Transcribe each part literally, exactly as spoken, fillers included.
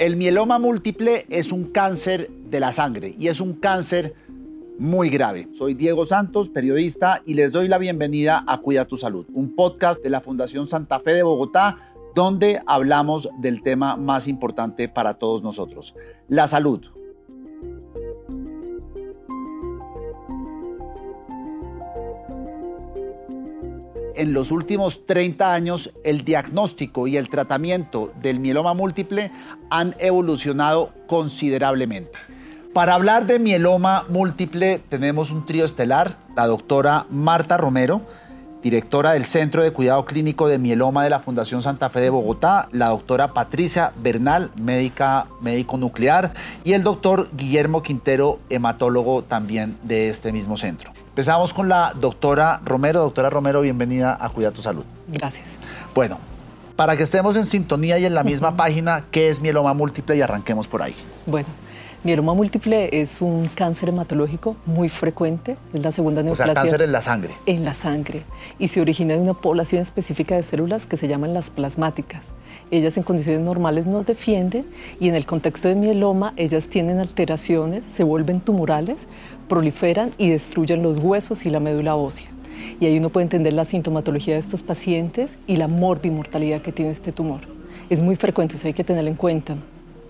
El mieloma múltiple es un cáncer de la sangre y es un cáncer muy grave. Soy Diego Santos, periodista, y les doy la bienvenida a Cuida tu Salud, un podcast de la Fundación Santa Fe de Bogotá, donde hablamos del tema más importante para todos nosotros, la salud. En los últimos treinta años, el diagnóstico y el tratamiento del mieloma múltiple han evolucionado considerablemente. Para hablar de mieloma múltiple, tenemos un trío estelar, la doctora Marta Romero, directora del Centro de Cuidado Clínico de Mieloma de la Fundación Santa Fe de Bogotá, la doctora Patricia Bernal, médica, médico nuclear, y el doctor Guillermo Quintero, hematólogo también de este mismo centro. Empezamos con la doctora Romero. Doctora Romero, bienvenida a Cuida tu Salud. Gracias. Bueno, para que estemos en sintonía y en la misma uh-huh. página, ¿qué es mieloma múltiple? Y arranquemos por ahí. Bueno, mieloma múltiple es un cáncer hematológico muy frecuente. Es la segunda neoplasia. O sea, cáncer en la sangre. En la sangre. Y se origina de una población específica de células que se llaman las plasmáticas. Ellas en condiciones normales nos defienden y en el contexto de mieloma ellas tienen alteraciones, se vuelven tumorales, proliferan y destruyen los huesos y la médula ósea. Y ahí uno puede entender la sintomatología de estos pacientes y la morbimortalidad que tiene este tumor. Es muy frecuente, eso hay que tenerlo en cuenta.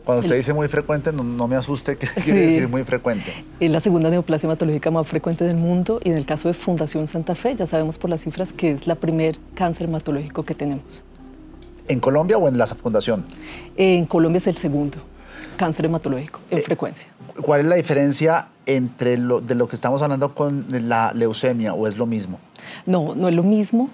Cuando usted dice muy frecuente, no, no me asuste, que sí. Quiere decir muy frecuente. Es la segunda neoplasia hematológica más frecuente del mundo y en el caso de Fundación Santa Fe, ya sabemos por las cifras que es la primer cáncer hematológico que tenemos. ¿En Colombia o en la fundación? En Colombia es el segundo cáncer hematológico en eh, frecuencia. ¿Cuál es la diferencia entre lo, de lo que estamos hablando con la leucemia o es lo mismo? No, no es lo mismo.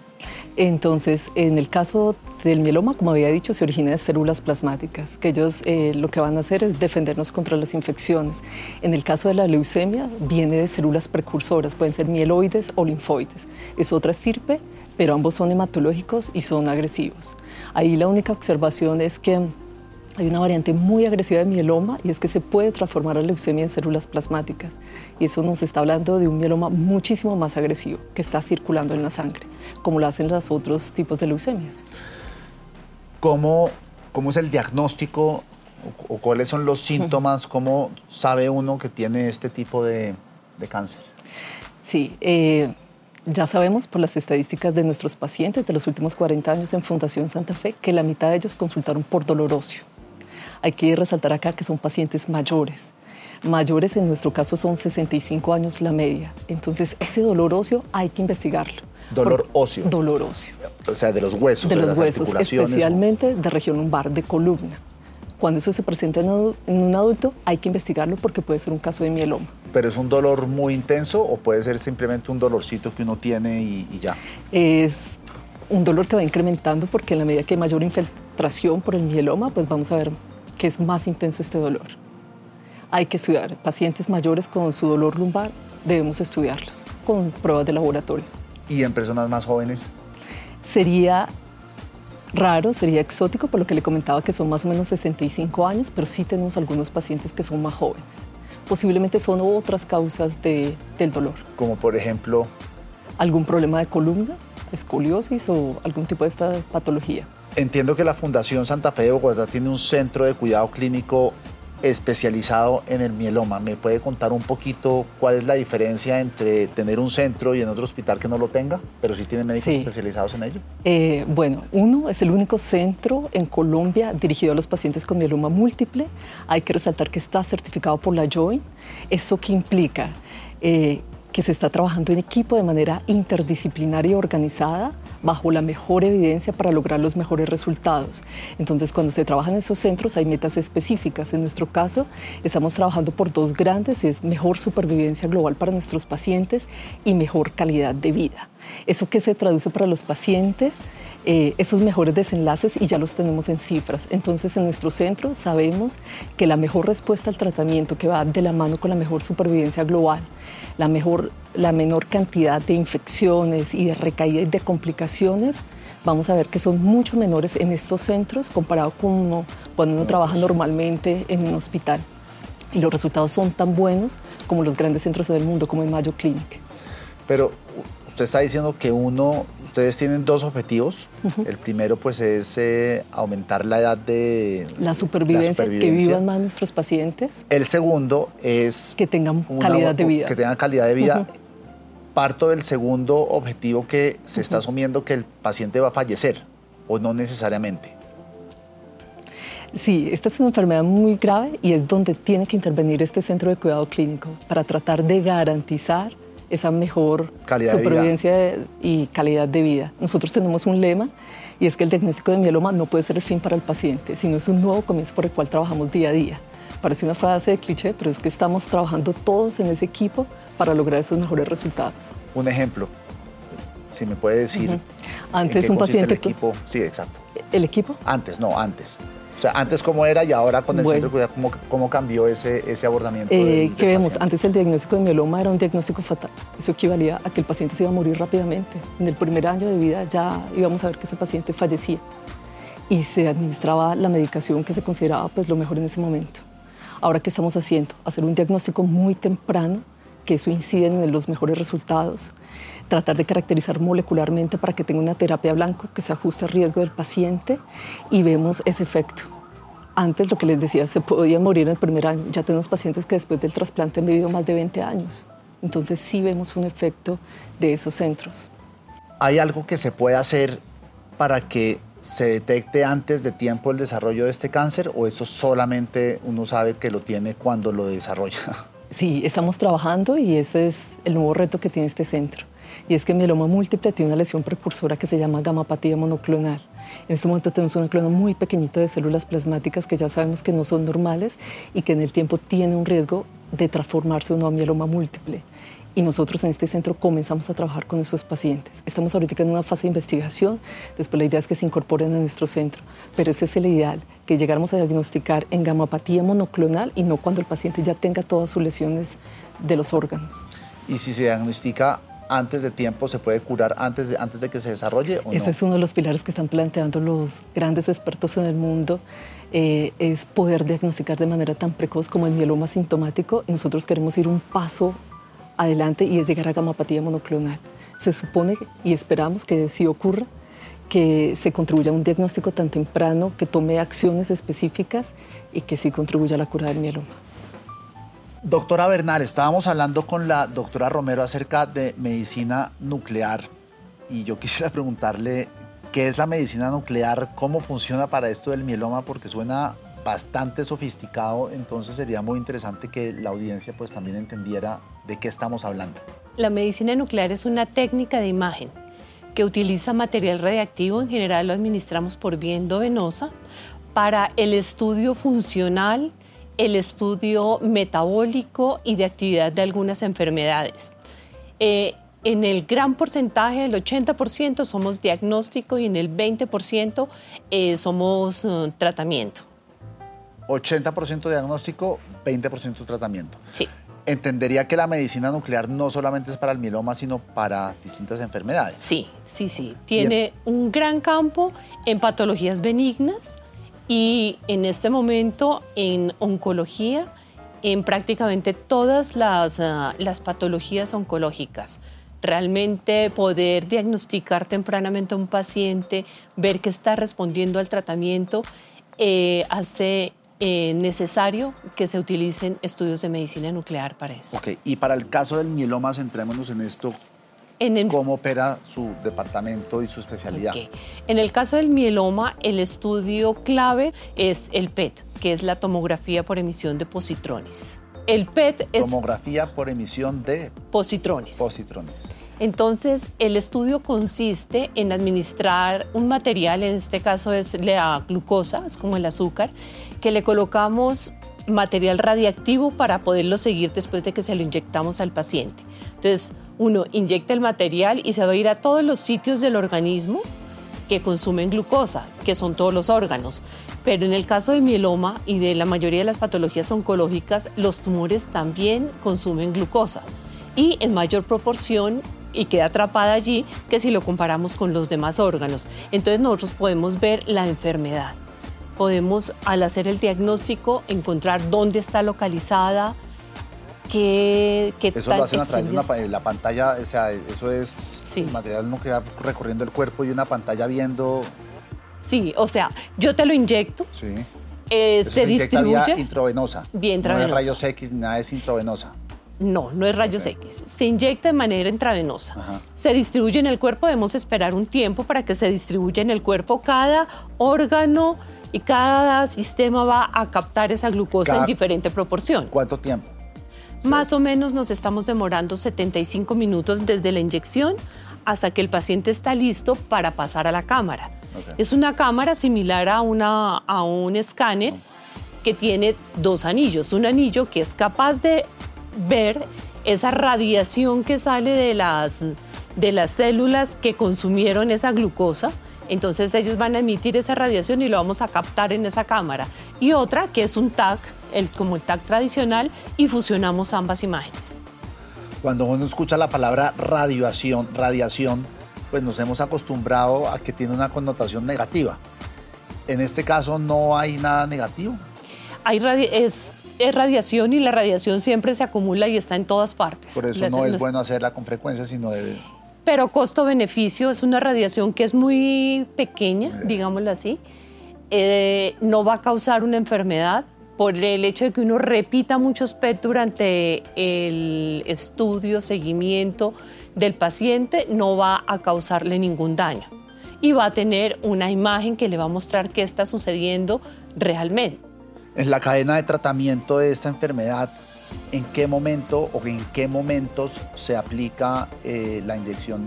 Entonces, en el caso del mieloma, como había dicho, se origina de células plasmáticas, que ellos eh, lo que van a hacer es defendernos contra las infecciones. En el caso de la leucemia, viene de células precursoras, pueden ser mieloides o linfoides. Es otra estirpe, pero ambos son hematológicos y son agresivos. Ahí la única observación es que hay una variante muy agresiva de mieloma y es que se puede transformar la leucemia en células plasmáticas. Y eso nos está hablando de un mieloma muchísimo más agresivo que está circulando en la sangre, como lo hacen los otros tipos de leucemias. ¿Cómo, cómo es el diagnóstico o, o cuáles son los síntomas? ¿Cómo sabe uno que tiene este tipo de, de cáncer? Sí. Eh, Ya sabemos por las estadísticas de nuestros pacientes de los últimos cuarenta años en Fundación Santa Fe que la mitad de ellos consultaron por dolor óseo. Hay que resaltar acá que son pacientes mayores. Mayores en nuestro caso son sesenta y cinco años la media. Entonces ese dolor óseo hay que investigarlo. ¿Dolor por, óseo? Dolor óseo. O sea, de los huesos, de, de los las huesos, articulaciones. Especialmente o... de región lumbar, de columna. Cuando eso se presenta en un adulto, hay que investigarlo porque puede ser un caso de mieloma. ¿Pero es un dolor muy intenso o puede ser simplemente un dolorcito que uno tiene y, y ya? Es un dolor que va incrementando porque en la medida que hay mayor infiltración por el mieloma, pues vamos a ver que es más intenso este dolor. Hay que estudiar. Pacientes mayores con su dolor lumbar debemos estudiarlos con pruebas de laboratorio. ¿Y en personas más jóvenes? Sería... raro, sería exótico, por lo que le comentaba que son más o menos sesenta y cinco años, pero sí tenemos algunos pacientes que son más jóvenes. Posiblemente son otras causas de, del dolor. Como por ejemplo... algún problema de columna, escoliosis o algún tipo de esta patología. Entiendo que la Fundación Santa Fe de Bogotá tiene un centro de cuidado clínico especializado en el mieloma. ¿Me puede contar un poquito cuál es la diferencia entre tener un centro y en otro hospital que no lo tenga, pero sí tiene médicos sí. especializados en ello? Eh, bueno, uno es el único centro en Colombia dirigido a los pacientes con mieloma múltiple. Hay que resaltar que está certificado por la Joint. ¿Eso qué implica? Eh, que se está trabajando en equipo de manera interdisciplinaria y organizada bajo la mejor evidencia para lograr los mejores resultados. Entonces, cuando se trabaja en esos centros hay metas específicas. En nuestro caso, estamos trabajando por dos grandes, es mejor supervivencia global para nuestros pacientes y mejor calidad de vida. ¿Eso qué se traduce para los pacientes? Eh, esos mejores desenlaces y ya los tenemos en cifras. Entonces, en nuestro centro sabemos que la mejor respuesta al tratamiento que va de la mano con la mejor supervivencia global, la, mejor, la menor cantidad de infecciones y de recaídas y de complicaciones, vamos a ver que son mucho menores en estos centros comparado con cuando uno trabaja normalmente en un hospital. Y los resultados son tan buenos como los grandes centros del mundo, como en Mayo Clinic. Pero usted está diciendo que uno, ustedes tienen dos objetivos. Uh-huh. El primero, pues, es eh, aumentar la edad de... La supervivencia, la supervivencia, que vivan más nuestros pacientes. El segundo es... Que tengan una, calidad de vida. Que tengan calidad de vida. Uh-huh. Parto del segundo objetivo, que se está asumiendo que el paciente va a fallecer, o no necesariamente. Sí, esta es una enfermedad muy grave y es donde tiene que intervenir este centro de cuidado clínico para tratar de garantizar esa mejor supervivencia y calidad de vida. Nosotros tenemos un lema, y es que el diagnóstico de mieloma no puede ser el fin para el paciente, sino es un nuevo comienzo por el cual trabajamos día a día. Parece una frase de cliché, pero es que estamos trabajando todos en ese equipo para lograr esos mejores resultados. Un ejemplo, si me puede decir. Uh-huh. Antes un paciente. El equipo, que... sí, exacto. ¿El equipo? Antes, no, antes. O sea, antes cómo era y ahora con el bueno. centro de cuidado, ¿cómo, cómo cambió ese, ese abordamiento? Eh, del, del ¿Qué paciente? Vemos? Antes el diagnóstico de mieloma era un diagnóstico fatal. Eso equivalía a que el paciente se iba a morir rápidamente. En el primer año de vida ya íbamos a ver que ese paciente fallecía y se administraba la medicación que se consideraba, pues, lo mejor en ese momento. Ahora, ¿qué estamos haciendo? Hacer un diagnóstico muy temprano, que eso incide en los mejores resultados. Tratar de caracterizar molecularmente para que tenga una terapia blanco que se ajuste al riesgo del paciente, y vemos ese efecto. Antes, lo que les decía, se podía morir en el primer año. Ya tenemos pacientes que después del trasplante han vivido más de veinte años. Entonces sí vemos un efecto de esos centros. ¿Hay algo que se puede hacer para que se detecte antes de tiempo el desarrollo de este cáncer, o eso solamente uno sabe que lo tiene cuando lo desarrolla? Sí, estamos trabajando, y este es el nuevo reto que tiene este centro. Y es que el mieloma múltiple tiene una lesión precursora que se llama gamapatía monoclonal. En este momento tenemos una clona muy pequeñita de células plasmáticas que ya sabemos que no son normales y que en el tiempo tiene un riesgo de transformarse en una mieloma múltiple. Y nosotros en este centro comenzamos a trabajar con nuestros pacientes. Estamos ahorita en una fase de investigación, después la idea es que se incorporen a nuestro centro. Pero ese es el ideal, que llegáramos a diagnosticar en gamapatía monoclonal y no cuando el paciente ya tenga todas sus lesiones de los órganos. ¿Y si se diagnostica antes de tiempo, se puede curar antes de, antes de que se desarrolle o no? Ese es uno de los pilares que están planteando los grandes expertos en el mundo. Eh, es poder diagnosticar de manera tan precoz como el mieloma sintomático, y nosotros queremos ir un paso adelante, y es llegar a gamapatía monoclonal. Se supone, y esperamos que sí ocurra, que se contribuya a un diagnóstico tan temprano, que tome acciones específicas y que sí contribuya a la cura del mieloma. Doctora Bernal, estábamos hablando con la doctora Romero acerca de medicina nuclear, y yo quisiera preguntarle qué es la medicina nuclear, cómo funciona para esto del mieloma, porque suena bastante sofisticado, entonces sería muy interesante que la audiencia, pues, también entendiera de qué estamos hablando. La medicina nuclear es una técnica de imagen que utiliza material radiactivo, en general lo administramos por vía endovenosa, para el estudio funcional, el estudio metabólico y de actividad de algunas enfermedades. Eh, En el gran porcentaje, el ochenta por ciento somos diagnóstico, y en el veinte por ciento eh, somos uh, tratamiento. ochenta por ciento diagnóstico, veinte por ciento tratamiento. Sí. Entendería que la medicina nuclear no solamente es para el mieloma, sino para distintas enfermedades. Sí, sí, sí. Tiene en... un gran campo en patologías benignas y en este momento en oncología, en prácticamente todas las, uh, las patologías oncológicas. Realmente poder diagnosticar tempranamente a un paciente, ver que está respondiendo al tratamiento, eh, hace... Eh, necesario que se utilicen estudios de medicina nuclear para eso. Ok, y para el caso del mieloma, centrémonos en esto, en el... ¿cómo opera su departamento y su especialidad? Okay. En el caso del mieloma, el estudio clave es el P E T, que es la tomografía por emisión de positrones. El P E T es... Tomografía por emisión de... Positrones. Positrones. Entonces, el estudio consiste en administrar un material, en este caso es la glucosa, es como el azúcar, que le colocamos material radiactivo para poderlo seguir después de que se lo inyectamos al paciente. Entonces, uno inyecta el material y se va a ir a todos los sitios del organismo que consumen glucosa, que son todos los órganos. Pero en el caso de mieloma y de la mayoría de las patologías oncológicas, los tumores también consumen glucosa y en mayor proporción, y queda atrapada allí, que si lo comparamos con los demás órganos. Entonces nosotros podemos ver la enfermedad. Podemos, al hacer el diagnóstico, encontrar dónde está localizada, qué, qué eso tan lo hacen a través de una, la pantalla, o sea, eso es sí. el material nuclear recorriendo el cuerpo y una pantalla viendo... Sí, o sea, yo te lo inyecto, sí. eh, se, se distribuye... Vía intravenosa. Vía intravenosa. No es rayos X, nada es intravenosa. No, no es rayos okay. X. Se inyecta de manera intravenosa. Ajá. Se distribuye en el cuerpo, debemos esperar un tiempo para que se distribuya en el cuerpo. Cada órgano y cada sistema va a captar esa glucosa cada... en diferente proporción. ¿Cuánto tiempo? Más sí. o menos nos estamos demorando setenta y cinco minutos desde la inyección hasta que el paciente está listo para pasar a la cámara. Okay. Es una cámara similar a, una, a un escáner que tiene dos anillos. Un anillo que es capaz de... ver esa radiación que sale de las, de las células que consumieron esa glucosa. Entonces ellos van a emitir esa radiación y lo vamos a captar en esa cámara. Y otra que es un TAC, el, como el TAC tradicional, y fusionamos ambas imágenes. Cuando uno escucha la palabra radiación, radiación, pues nos hemos acostumbrado a que tiene una connotación negativa. En este caso no hay nada negativo. Hay radi- es Es radiación y la radiación siempre se acumula y está en todas partes. Por eso no es bueno hacerla con frecuencia, sino debe. Pero costo-beneficio es una radiación que es muy pequeña, yeah. digámoslo así. Eh, no va a causar una enfermedad por el hecho de que uno repita muchos P E T durante el estudio, seguimiento del paciente, no va a causarle ningún daño. Y va a tener una imagen que le va a mostrar qué está sucediendo realmente. En la cadena de tratamiento de esta enfermedad, ¿en qué momento o en qué momentos se aplica eh, la inyección?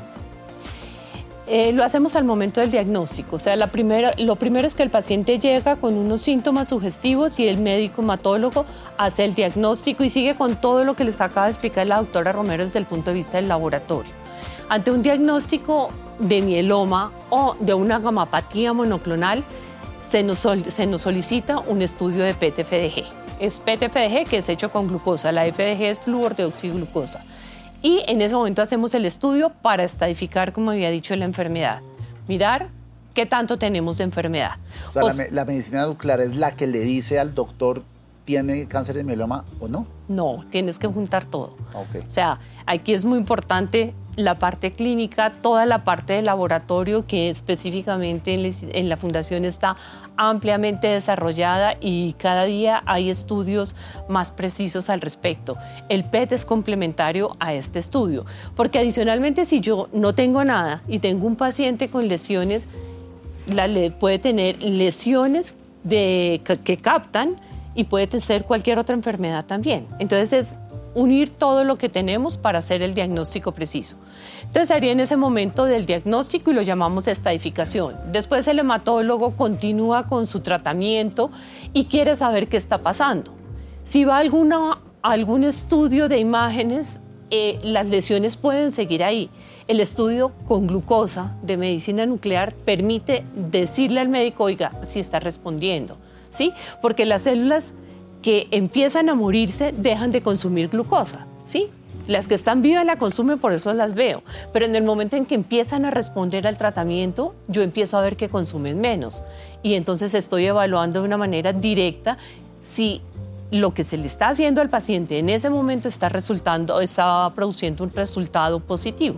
Eh, lo hacemos al momento del diagnóstico. O sea, la primera, lo primero es que el paciente llega con unos síntomas sugestivos y el médico hematólogo hace el diagnóstico y sigue con todo lo que les acaba de explicar la doctora Romero desde el punto de vista del laboratorio. Ante un diagnóstico de mieloma o de una gamopatía monoclonal, Se nos, se nos solicita un estudio de P E T F D G. Es P E T F D G que es hecho con glucosa, la F D G es fluorodeoxiglucosa. Y en ese momento hacemos el estudio para estadificar, como había dicho, la enfermedad. Mirar qué tanto tenemos de enfermedad. O sea, o, la, la medicina nuclear es la que le dice al doctor, ¿tiene cáncer de mieloma o no? No, tienes que juntar todo. Okay. O sea, aquí es muy importante la parte clínica, toda la parte de laboratorio que específicamente en la Fundación está ampliamente desarrollada y cada día hay estudios más precisos al respecto. El P E T es complementario a este estudio, porque adicionalmente si yo no tengo nada y tengo un paciente con lesiones, la, puede tener lesiones de, que, que captan y puede ser cualquier otra enfermedad también. Entonces es unir todo lo que tenemos para hacer el diagnóstico preciso. Entonces haría en ese momento del diagnóstico y lo llamamos estadificación. Después el hematólogo continúa con su tratamiento y quiere saber qué está pasando. Si va alguna, algún estudio de imágenes, eh, las lesiones pueden seguir ahí. El estudio con glucosa de medicina nuclear permite decirle al médico, oiga, si está respondiendo, ¿sí? Porque las células que empiezan a morirse, dejan de consumir glucosa, ¿sí? Las que están vivas la consumen, por eso las veo. Pero en el momento en que empiezan a responder al tratamiento, yo empiezo a ver que consumen menos. Y entonces estoy evaluando de una manera directa si lo que se le está haciendo al paciente en ese momento está resultando, está produciendo un resultado positivo.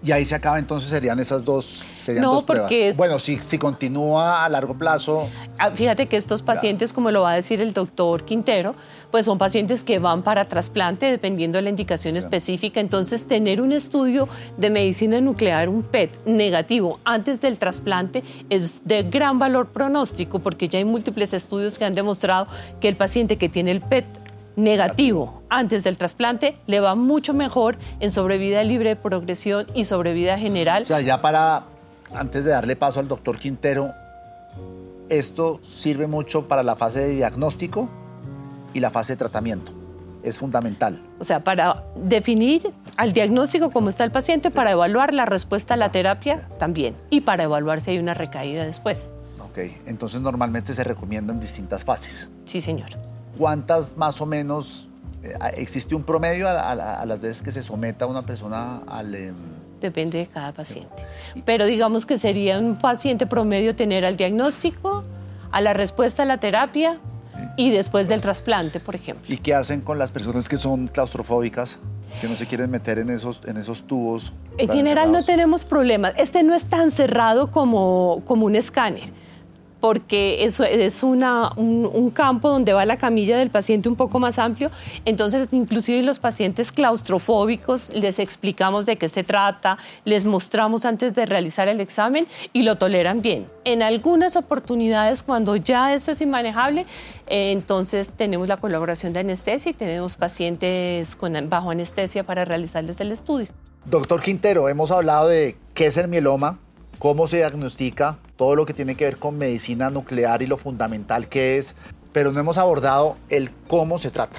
Y ahí se acaba, entonces serían esas dos, serían no, dos porque, pruebas. Bueno, si, si continúa a largo plazo... Fíjate que estos pacientes, claro. como lo va a decir el doctor Quintero, pues son pacientes que van para trasplante dependiendo de la indicación claro. específica. Entonces, tener un estudio de medicina nuclear, un P E T negativo antes del trasplante es de gran valor pronóstico porque ya hay múltiples estudios que han demostrado que el paciente que tiene el P E T negativo antes del trasplante, le va mucho mejor en sobrevida libre de progresión y sobrevida general. O sea, ya para, antes de darle paso al doctor Quintero, esto sirve mucho para la fase de diagnóstico y la fase de tratamiento. Es fundamental. O sea, para definir al diagnóstico cómo está el paciente, para evaluar la respuesta a la terapia también y para evaluar si hay una recaída después. Ok, entonces normalmente se recomiendan distintas fases. Sí, señor. ¿Cuántas más o menos, eh, existe un promedio a, a, a las veces que se someta una persona al...? Eh... Depende de cada paciente. Pero digamos que sería un paciente promedio tener al diagnóstico, a la respuesta a la terapia, sí. y después del trasplante, por ejemplo. ¿Y qué hacen con las personas que son claustrofóbicas, que no se quieren meter en esos, en esos tubos? En general no tenemos problemas. Este no es tan cerrado como, como un escáner, porque eso es una, un, un campo donde va la camilla del paciente un poco más amplio. Entonces, inclusive los pacientes claustrofóbicos les explicamos de qué se trata, les mostramos antes de realizar el examen y lo toleran bien. En algunas oportunidades, cuando ya eso es inmanejable, eh, entonces tenemos la colaboración de anestesia y tenemos pacientes con, bajo anestesia para realizarles el estudio. Doctor Quintero, hemos hablado de qué es el mieloma, cómo se diagnostica, todo lo que tiene que ver con medicina nuclear y lo fundamental que es, pero no hemos abordado el cómo se trata.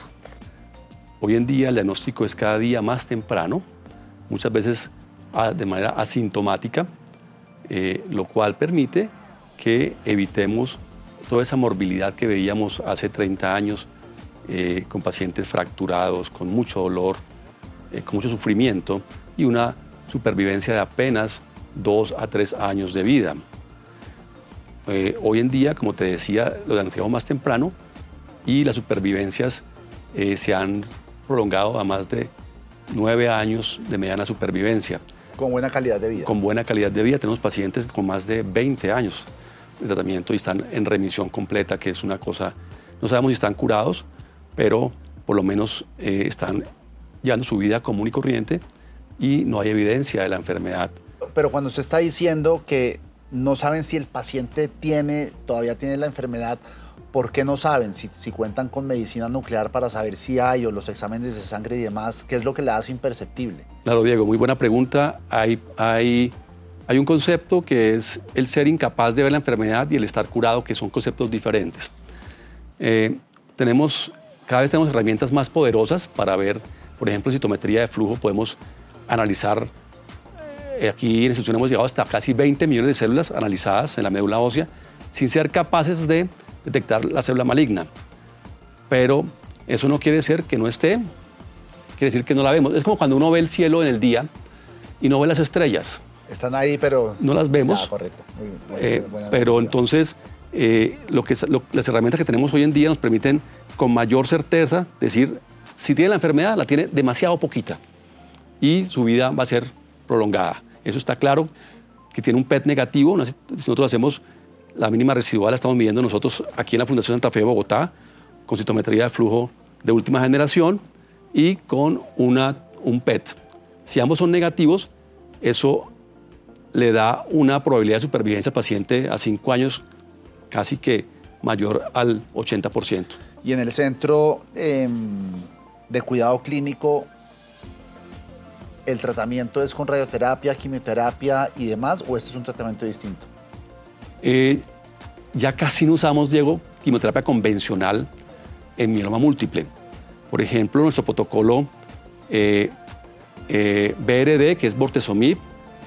Hoy en día el diagnóstico es cada día más temprano, muchas veces de manera asintomática, eh, lo cual permite que evitemos toda esa morbilidad que veíamos hace treinta años eh, con pacientes fracturados, con mucho dolor, eh, con mucho sufrimiento y una supervivencia de apenas dos a tres años de vida. Eh, hoy en día, como te decía, lo diagnosticamos más temprano y las supervivencias eh, se han prolongado a más de nueve años de mediana supervivencia. Con buena calidad de vida. Con buena calidad de vida. Tenemos pacientes con más de veinte años de tratamiento y están en remisión completa, que es una cosa... No sabemos si están curados, pero por lo menos eh, están llevando su vida común y corriente y no hay evidencia de la enfermedad. Pero cuando usted está diciendo que no saben si el paciente tiene, todavía tiene la enfermedad, ¿por qué no saben? Si, si cuentan con medicina nuclear para saber si hay, o los exámenes de sangre y demás, ¿qué es lo que la hace imperceptible? Claro, Diego, muy buena pregunta. Hay, hay, hay un concepto que es el ser incapaz de ver la enfermedad y el estar curado, que son conceptos diferentes. Eh, tenemos, cada vez tenemos herramientas más poderosas para ver, por ejemplo, citometría de flujo, podemos analizar. Aquí en la institución hemos llegado hasta casi veinte millones de células analizadas en la médula ósea sin ser capaces de detectar la célula maligna. Pero eso no quiere decir que no esté, quiere decir que no la vemos. Es como cuando uno ve el cielo en el día y no ve las estrellas. Están ahí, pero... No las vemos. Ah, correcto. Muy bien, muy bien, eh, pero entonces, eh, lo que, lo, las herramientas que tenemos hoy en día nos permiten con mayor certeza decir si tiene la enfermedad, la tiene demasiado poquita y su vida va a ser prolongada. Eso está claro, que tiene un P E T negativo. Nosotros hacemos la mínima residual, la estamos midiendo nosotros aquí en la Fundación Santa Fe de Bogotá, con citometría de flujo de última generación y con una, un P E T. Si ambos son negativos, eso le da una probabilidad de supervivencia al paciente a cinco años casi que mayor al ochenta por ciento. Y en el centro eh, de cuidado clínico, ¿el tratamiento es con radioterapia, quimioterapia y demás, o este es un tratamiento distinto? Eh, ya casi no usamos, Diego, quimioterapia convencional en mieloma múltiple. Por ejemplo, nuestro protocolo eh, eh, B R D, que es bortezomib,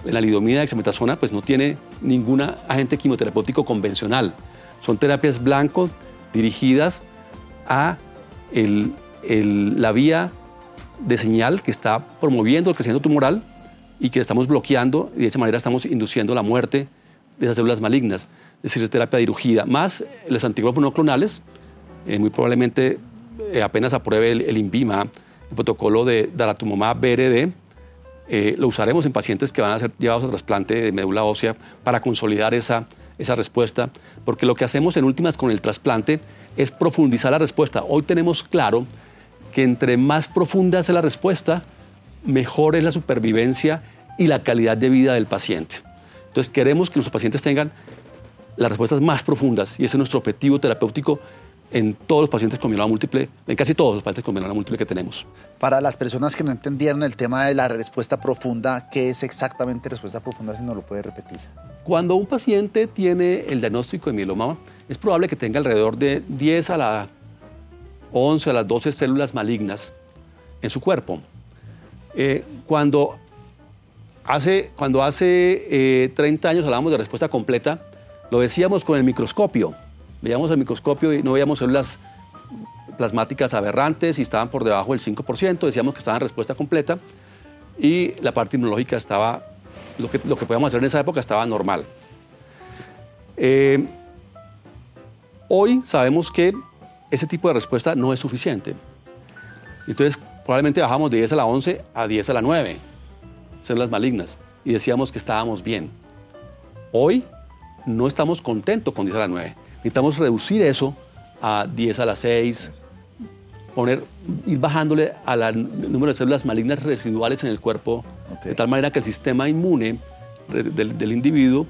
la lidomida, dexametasona, pues no tiene ningún agente quimioterapéutico convencional. Son terapias blanco dirigidas a el, el, la vía de señal que está promoviendo el crecimiento tumoral y que estamos bloqueando, y de esa manera estamos induciendo la muerte de esas células malignas. Es decir, es terapia dirigida, más los anticuerpos monoclonales. Eh, muy probablemente eh, apenas apruebe el, el INVIMA, el protocolo de daratumumab B R D, eh, lo usaremos en pacientes que van a ser llevados a trasplante de médula ósea para consolidar esa, esa respuesta, porque lo que hacemos en últimas con el trasplante es profundizar la respuesta. Hoy tenemos claro que entre más profunda sea la respuesta, mejor es la supervivencia y la calidad de vida del paciente. Entonces queremos que nuestros pacientes tengan las respuestas más profundas y ese es nuestro objetivo terapéutico en todos los pacientes con mieloma múltiple, en casi todos los pacientes con mieloma múltiple que tenemos. Para las personas que no entendieron el tema de la respuesta profunda, ¿qué es exactamente respuesta profunda si no lo puede repetir? Cuando un paciente tiene el diagnóstico de mieloma, es probable que tenga alrededor de diez a la once a las doce células malignas en su cuerpo. Eh, cuando hace, cuando hace eh, treinta años hablábamos de respuesta completa, lo decíamos con el microscopio. Veíamos el microscopio y no veíamos células plasmáticas aberrantes y estaban por debajo del cinco por ciento, decíamos que estaban en respuesta completa y la parte inmunológica estaba, lo que, lo que podíamos hacer en esa época estaba normal. Eh, hoy sabemos que ese tipo de respuesta no es suficiente. Entonces, probablemente bajamos de diez a la once a diez a la nueve, células malignas, y decíamos que estábamos bien. Hoy no estamos contentos con diez a la nueve. Necesitamos reducir eso a diez a la seis, poner, ir bajándole al número de células malignas residuales en el cuerpo, okay, de tal manera que el sistema inmune del, del individuo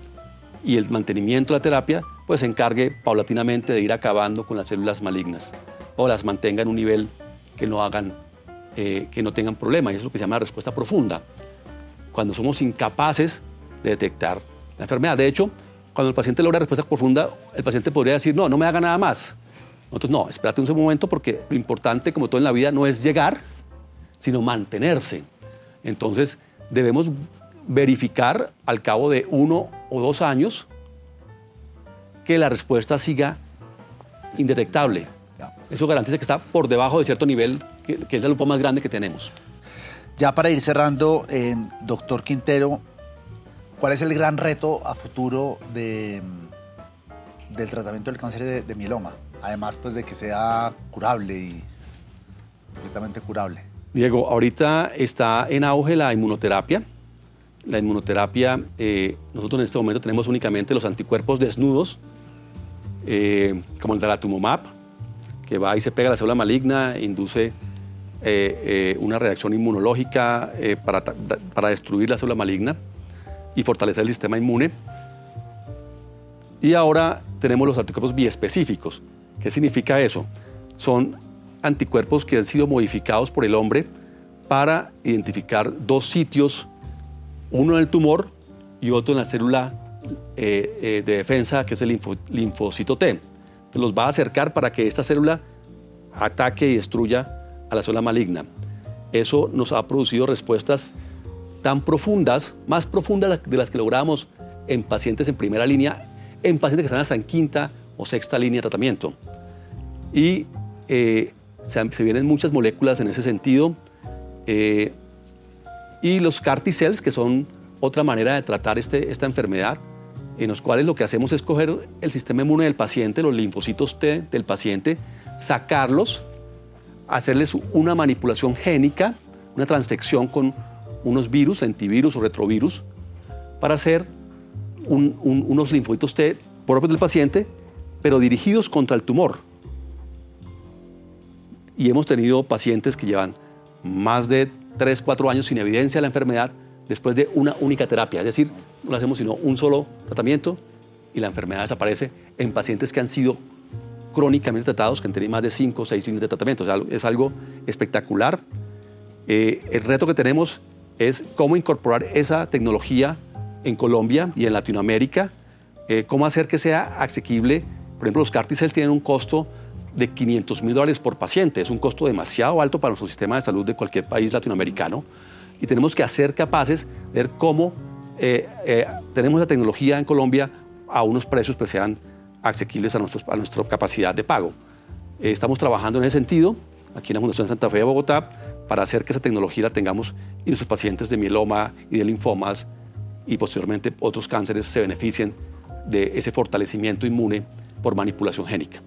y el mantenimiento de la terapia pues se encargue paulatinamente de ir acabando con las células malignas o las mantenga en un nivel que no hagan, eh, que no tengan problemas. Y eso es lo que se llama respuesta profunda, cuando somos incapaces de detectar la enfermedad. De hecho, cuando el paciente logra respuesta profunda, el paciente podría decir, no, no me haga nada más. Nosotros, no, espérate un momento, porque lo importante, como todo en la vida, no es llegar, sino mantenerse. Entonces, debemos verificar al cabo de uno o dos años que la respuesta siga indetectable. Eso garantiza que está por debajo de cierto nivel, que, que es la lupa más grande que tenemos. Ya para ir cerrando, eh, doctor Quintero, ¿cuál es el gran reto a futuro de, del tratamiento del cáncer de, de mieloma? Además, pues, de que sea curable y completamente curable. Diego, ahorita está en auge la inmunoterapia. La inmunoterapia, eh, nosotros en este momento tenemos únicamente los anticuerpos desnudos, eh, como el daratumumab, que va y se pega a la célula maligna, induce eh, eh, una reacción inmunológica eh, para, para destruir la célula maligna y fortalecer el sistema inmune. Y ahora tenemos los anticuerpos biespecíficos. ¿Qué significa eso? Son anticuerpos que han sido modificados por el hombre para identificar dos sitios, uno en el tumor y otro en la célula eh, eh, de defensa, que es el linfo, linfocito T. Los va a acercar para que esta célula ataque y destruya a la célula maligna. Eso nos ha producido respuestas tan profundas, más profundas de las que logramos en pacientes en primera línea, en pacientes que están hasta en quinta o sexta línea de tratamiento. Y eh, se, se vienen muchas moléculas en ese sentido. Eh, y los CAR T-cells, que son otra manera de tratar este, esta enfermedad, en los cuales lo que hacemos es coger el sistema inmune del paciente, los linfocitos T del paciente, sacarlos, hacerles una manipulación génica, una transfección con unos virus, lentivirus o retrovirus, para hacer un, un, unos linfocitos T propios del paciente, pero dirigidos contra el tumor. Y hemos tenido pacientes que llevan más de tres, cuatro años sin evidencia de la enfermedad después de una única terapia. Es decir, no lo hacemos sino un solo tratamiento y la enfermedad desaparece en pacientes que han sido crónicamente tratados, que han tenido más de cinco o seis líneas de tratamiento. O sea, es algo espectacular. Eh, el reto que tenemos es cómo incorporar esa tecnología en Colombia y en Latinoamérica, eh, cómo hacer que sea asequible. Por ejemplo, los CAR T-cells tienen un costo de quinientos mil dólares por paciente. Es un costo demasiado alto para nuestro sistema de salud de cualquier país latinoamericano. Y tenemos que ser capaces de ver cómo eh, eh, tenemos la tecnología en Colombia a unos precios que sean asequibles a, nuestros, a nuestra capacidad de pago. Eh, estamos trabajando en ese sentido, aquí en la Fundación Santa Fe de Bogotá, para hacer que esa tecnología la tengamos y nuestros pacientes de mieloma y de linfomas y posteriormente otros cánceres se beneficien de ese fortalecimiento inmune por manipulación génica.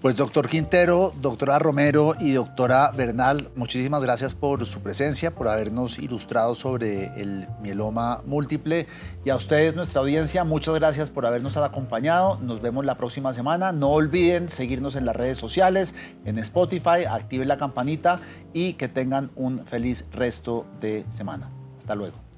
Pues doctor Quintero, doctora Romero y doctora Bernal, muchísimas gracias por su presencia, por habernos ilustrado sobre el mieloma múltiple. Y a ustedes, nuestra audiencia, muchas gracias por habernos acompañado. Nos vemos la próxima semana. No olviden seguirnos en las redes sociales, en Spotify, activen la campanita y que tengan un feliz resto de semana. Hasta luego.